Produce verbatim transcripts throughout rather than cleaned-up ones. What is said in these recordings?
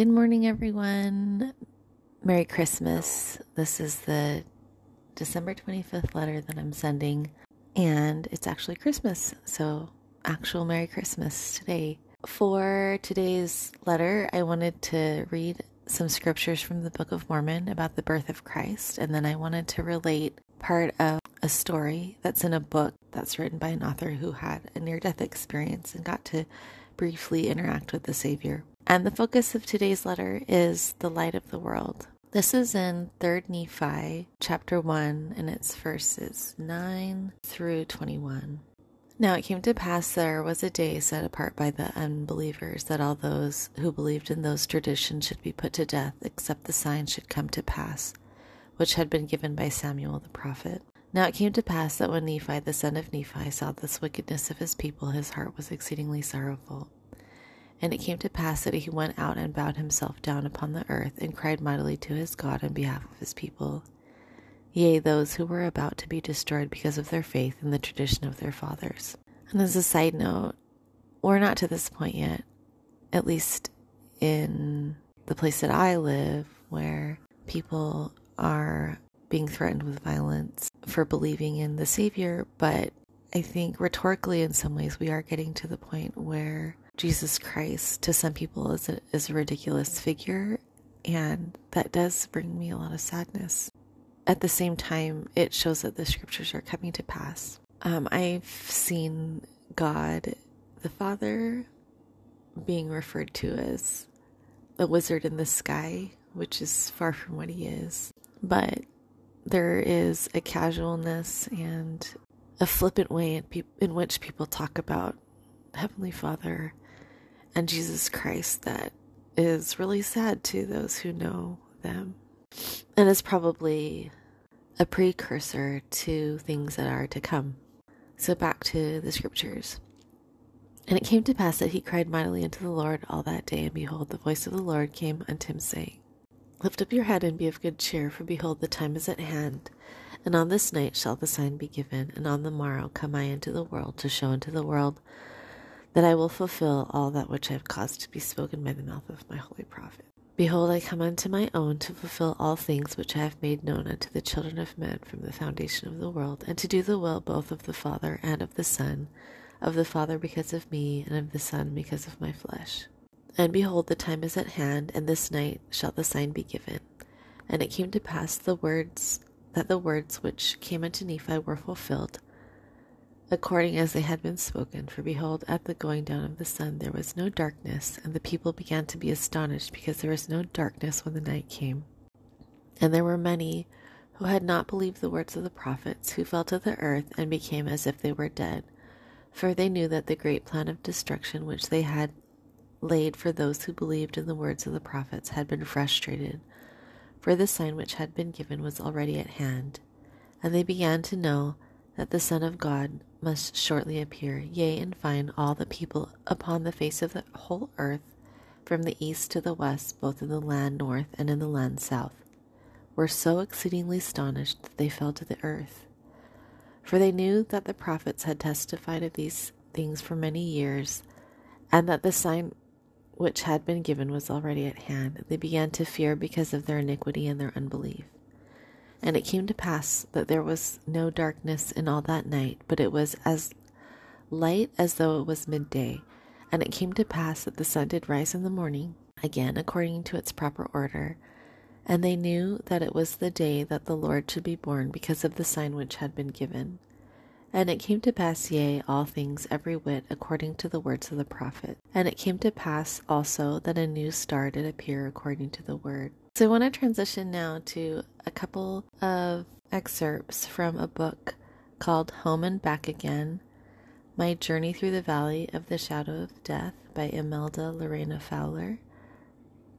Good morning, everyone. Merry Christmas. This is the December twenty-fifth letter that I'm sending, and it's actually Christmas, so actual Merry Christmas today. For today's letter, I wanted to read some scriptures from the Book of Mormon about the birth of Christ, and then I wanted to relate part of a story that's in a book that's written by an author who had a near-death experience and got to briefly interact with the Savior. And the focus of today's letter is the light of the world. This is in third Nephi, chapter one, and it's verses nine through twenty-one. Now it came to pass there was a day set apart by the unbelievers, that all those who believed in those traditions should be put to death, except the sign should come to pass, which had been given by Samuel the prophet. Now it came to pass that when Nephi the son of Nephi saw this wickedness of his people, his heart was exceedingly sorrowful. And it came to pass that he went out and bowed himself down upon the earth, and cried mightily to his God on behalf of his people, yea, those who were about to be destroyed because of their faith in the tradition of their fathers. And as a side note, we're not to this point yet, at least in the place that I live, where people are being threatened with violence for believing in the Savior, but I think rhetorically in some ways we are getting to the point where Jesus Christ, to some people, is a, is a ridiculous figure, and that does bring me a lot of sadness. At the same time, it shows that the scriptures are coming to pass. Um, I've seen God the Father being referred to as the wizard in the sky, which is far from what he is, but there is a casualness and a flippant way in, pe- in which people talk about Heavenly Father and Jesus Christ that is really sad to those who know them, and is probably a precursor to things that are to come. So back to the scriptures. And it came to pass that he cried mightily unto the Lord all that day, and behold, the voice of the Lord came unto him, saying, Lift up your head and be of good cheer, for behold, the time is at hand. And on this night shall the sign be given, and on the morrow come I into the world, to show unto the world that I will fulfill all that which I have caused to be spoken by the mouth of my holy prophet. Behold, I come unto my own, to fulfill all things which I have made known unto the children of men from the foundation of the world, and to do the will both of the Father and of the Son, of the Father because of me, and of the Son because of my flesh. And behold, the time is at hand, and this night shall the sign be given. And it came to pass the words that the words which came unto Nephi were fulfilled, according as they had been spoken. For behold, at the going down of the sun there was no darkness, and the people began to be astonished, because there was no darkness when the night came. And there were many who had not believed the words of the prophets, who fell to the earth and became as if they were dead, for they knew that the great plan of destruction which they had laid for those who believed in the words of the prophets had been frustrated, for the sign which had been given was already at hand. And they began to know that the Son of God must shortly appear, yea, and find all the people upon the face of the whole earth, from the east to the west, both in the land north and in the land south, were so exceedingly astonished that they fell to the earth. For they knew that the prophets had testified of these things for many years, and that the sign which had been given was already at hand. They began to fear because of their iniquity and their unbelief. And it came to pass that there was no darkness in all that night, but it was as light as though it was midday. And it came to pass that the sun did rise in the morning, again according to its proper order. And they knew that it was the day that the Lord should be born, because of the sign which had been given. And it came to pass, yea, all things every whit according to the words of the prophet. And it came to pass also that a new star did appear according to the word. So I want to transition now to a couple of excerpts from a book called Home and Back Again, My Journey Through the Valley of the Shadow of Death by Imelda Lorena Fowler.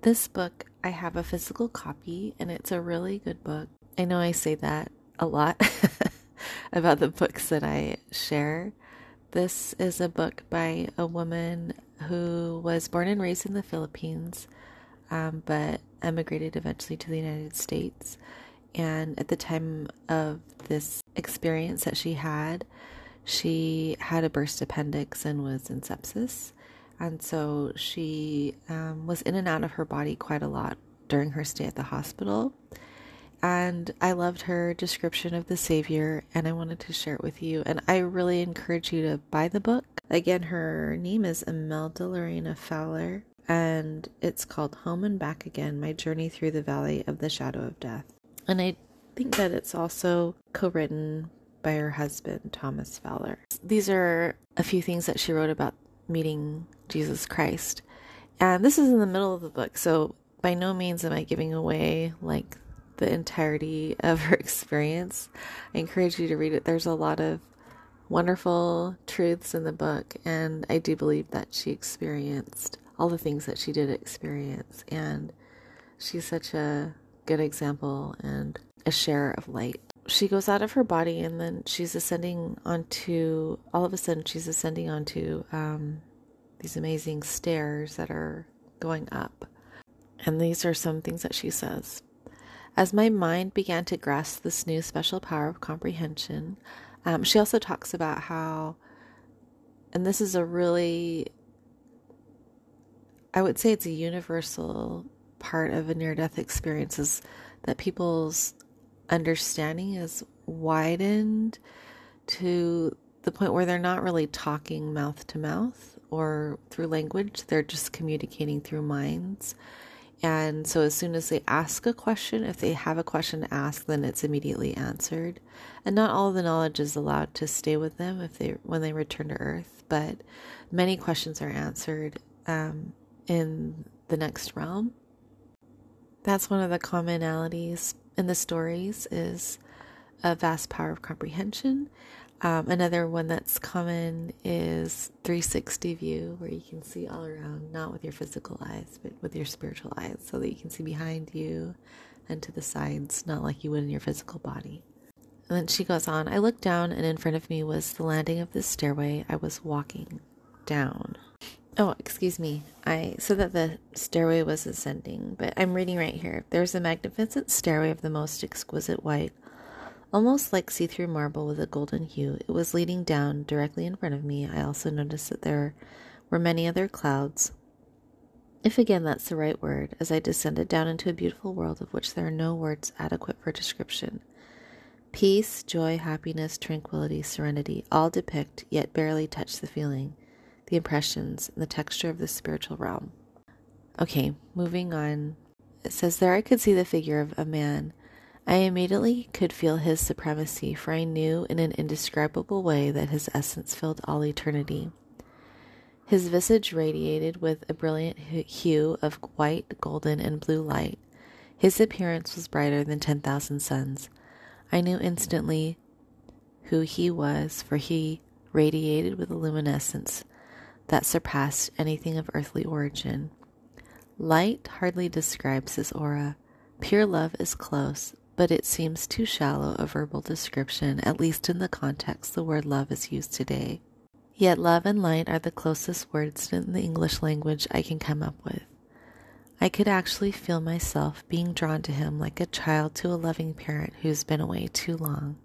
This book, I have a physical copy, and it's a really good book. I know I say that a lot about the books that I share. This is a book by a woman who was born and raised in the Philippines, um, but emigrated eventually to the United States. And at the time of this experience that she had, she had a burst appendix and was in sepsis. And so she um, was in and out of her body quite a lot during her stay at the hospital. And I loved her description of the Savior, and I wanted to share it with you. And I really encourage you to buy the book. Again, her name is Imelda Lorena Fowler, and it's called Home and Back Again, My Journey Through the Valley of the Shadow of Death. And I think that it's also co-written by her husband, Thomas Fowler. These are a few things that she wrote about meeting Jesus Christ. And this is in the middle of the book, so by no means am I giving away, like, the entirety of her experience. I encourage you to read it. There's a lot of wonderful truths in the book, and I do believe that she experienced all the things that she did experience, and she's such a good example and a sharer of light. She goes out of her body, and then she's ascending onto, all of a sudden she's ascending onto um, these amazing stairs that are going up. And these are some things that she says. As my mind began to grasp this new special power of comprehension, um, she also talks about how, and this is a really, I would say it's a universal part of a near-death experience, is that people's understanding is widened to the point where they're not really talking mouth to mouth or through language, they're just communicating through minds. And so as soon as they ask a question, if they have a question to ask, then it's immediately answered. And not all of the knowledge is allowed to stay with them if they when they return to earth, but many questions are answered um, in the next realm. That's one of the commonalities in the stories, is a vast power of comprehension. Um, another one that's common is three sixty view, where you can see all around, not with your physical eyes, but with your spiritual eyes, so that you can see behind you and to the sides, not like you would in your physical body. And then she goes on, I looked down, and in front of me was the landing of this stairway I was walking down. Oh, excuse me. I said that the stairway was ascending, but I'm reading right here. There's a magnificent stairway of the most exquisite white, almost like see-through marble with a golden hue. It was leading down directly in front of me. I also noticed that there were many other clouds, if again that's the right word, as I descended down into a beautiful world of which there are no words adequate for description. Peace, joy, happiness, tranquility, serenity, all depict, yet barely touch the feeling, the impressions, and the texture of the spiritual realm. Okay, moving on. It says, there I could see the figure of a man. I immediately could feel his supremacy, for I knew in an indescribable way that his essence filled all eternity. His visage radiated with a brilliant hue of white, golden, and blue light. His appearance was brighter than ten thousand suns. I knew instantly who he was, for he radiated with a luminescence that surpassed anything of earthly origin. Light hardly describes his aura. Pure love is close, but it seems too shallow a verbal description, at least in the context the word love is used today. Yet love and light are the closest words in the English language I can come up with. I could actually feel myself being drawn to him like a child to a loving parent who's been away too long.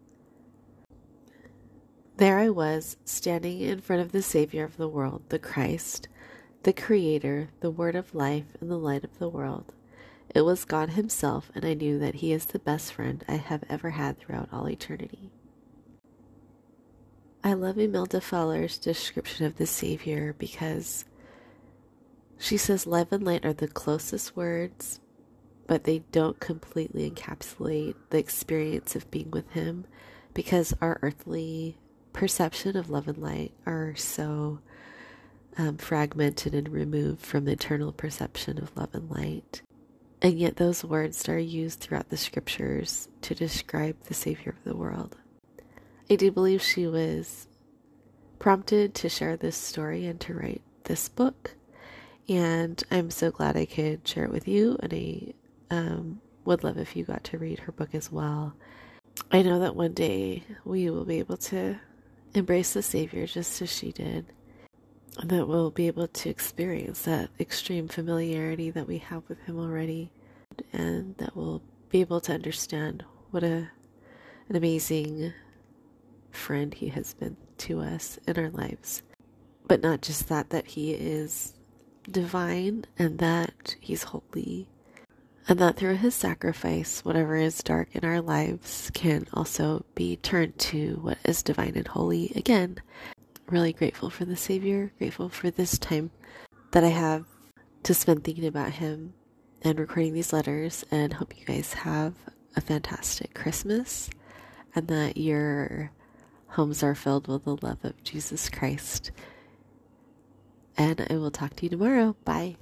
There I was, standing in front of the Savior of the world, the Christ, the Creator, the Word of life, and the light of the world. It was God himself, and I knew that he is the best friend I have ever had throughout all eternity. I love Imelda Fowler's description of the Savior, because she says love and light are the closest words, but they don't completely encapsulate the experience of being with him, because our earthly perception of love and light are so um, fragmented and removed from the eternal perception of love and light. And yet those words are used throughout the scriptures to describe the Savior of the world. I do believe she was prompted to share this story and to write this book. And I'm so glad I could share it with you. And I um, would love if you got to read her book as well. I know that one day we will be able to embrace the Savior just as she did. And that we'll be able to experience that extreme familiarity that we have with him already, and that we'll be able to understand what a an amazing friend he has been to us in our lives. but not just that, that he is divine and that he's holy, and that through his sacrifice, whatever is dark in our lives can also be turned to what is divine and holy. Again, really grateful for the Savior, grateful for this time that I have to spend thinking about him and recording these letters, and hope you guys have a fantastic Christmas and that your homes are filled with the love of Jesus Christ. And I will talk to you tomorrow. Bye.